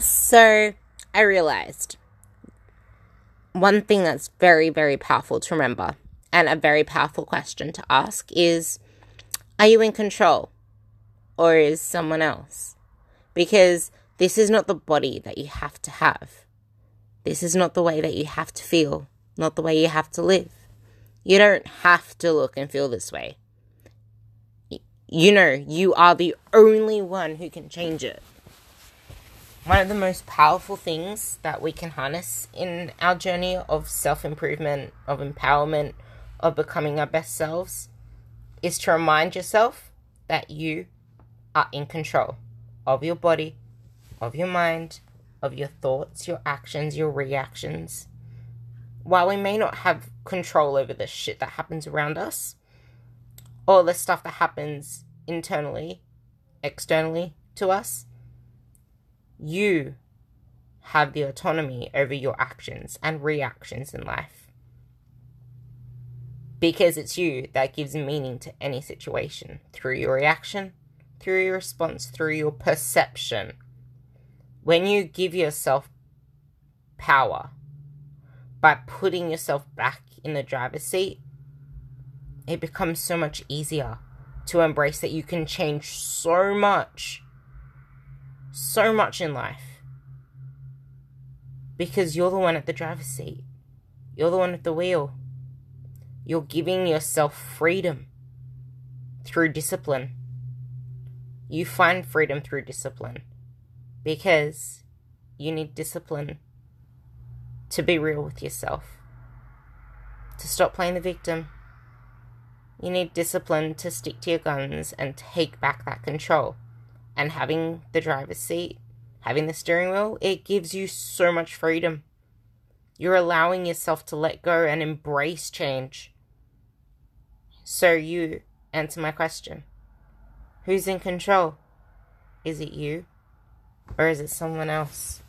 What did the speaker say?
So I realized one thing that's very, very powerful to remember and a very powerful question to ask is, are you in control or is someone else? Because this is not the body that you have to have. This is not the way that you have to feel, not the way you have to live. You don't have to look and feel this way. You know, you are the only one who can change it. One of the most powerful things that we can harness in our journey of self-improvement, of empowerment, of becoming our best selves, is to remind yourself that you are in control of your body, of your mind, of your thoughts, your actions, your reactions. While we may not have control over the shit that happens around us, or the stuff that happens internally, externally to us, you have the autonomy over your actions and reactions in life, because it's you that gives meaning to any situation through your reaction, through your response, through your perception. When you give yourself power by putting yourself back in the driver's seat, it becomes so much easier to embrace that you can change so much. So much in life. Because you're the one at the driver's seat. You're the one at the wheel. You're giving yourself freedom through discipline. You find freedom through discipline. Because you need discipline to be real with yourself. To stop playing the victim. You need discipline to stick to your guns and take back that control. And having the driver's seat, having the steering wheel, it gives you so much freedom. You're allowing yourself to let go and embrace change. So you answer my question. Who's in control? Is it you? Or is it someone else?